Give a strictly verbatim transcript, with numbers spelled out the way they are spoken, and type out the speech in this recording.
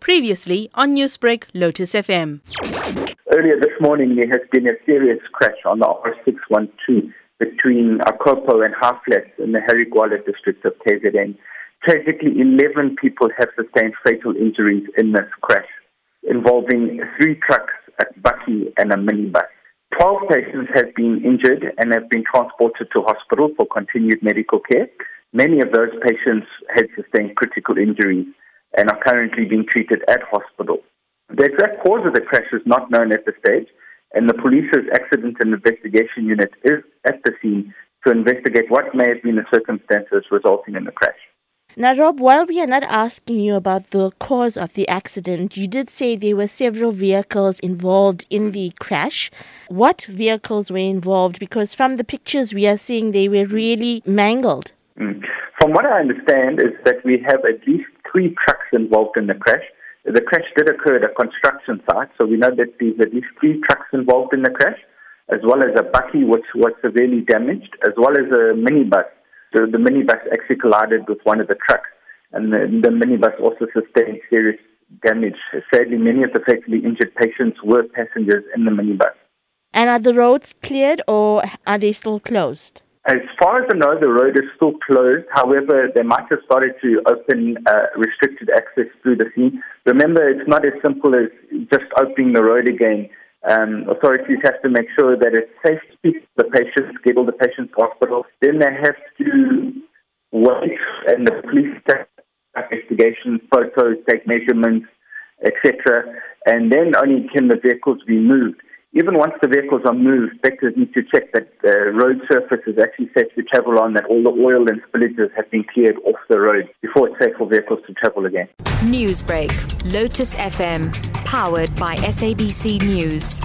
Previously on Newsbreak Lotus F M. Earlier this morning, there has been a serious crash on the R six twelve between Ixopo and Highflats in the Harry Gwala district of K Z N. Tragically, eleven people have sustained fatal injuries in this crash, involving three trucks, a buggy and a minibus. twelve patients have been injured and have been transported to hospital for continued medical care. Many of those patients had sustained critical injuries and are currently being treated at hospital. The exact cause of the crash is not known at this stage, and the police's accident and investigation unit is at the scene to investigate what may have been the circumstances resulting in the crash. Now, Rob, while we are not asking you about the cause of the accident, you did say there were several vehicles involved in the crash. What vehicles were involved? Because from the pictures we are seeing, they were really mangled. Mm. From what I understand is that we have at least three trucks involved in the crash. The crash did occur at a construction site, so we know that there's at least three trucks involved in the crash, as well as a buggy which was severely damaged, as well as a minibus. So the minibus actually collided with one of the trucks, and the, the minibus also sustained serious damage. Sadly, many of the fatally injured patients were passengers in the minibus. And are the roads cleared or are they still closed? As far as I know, the road is still closed. However, they might have started to open uh, restricted access through the scene. Remember, it's not as simple as just opening the road again. Um, authorities have to make sure that it's safe to keep the patients, get all the patients to hospital. Then they have to wait, and the police take investigations, photos, take measurements, et cetera. And then only can the vehicles be moved. Even once the vehicles are moved, inspectors need to check that the road surface is actually safe to travel on, that all the oil and spillages have been cleared off the road before it's safe for vehicles to travel again. Newsbreak, Lotus F M, powered by S A B C News.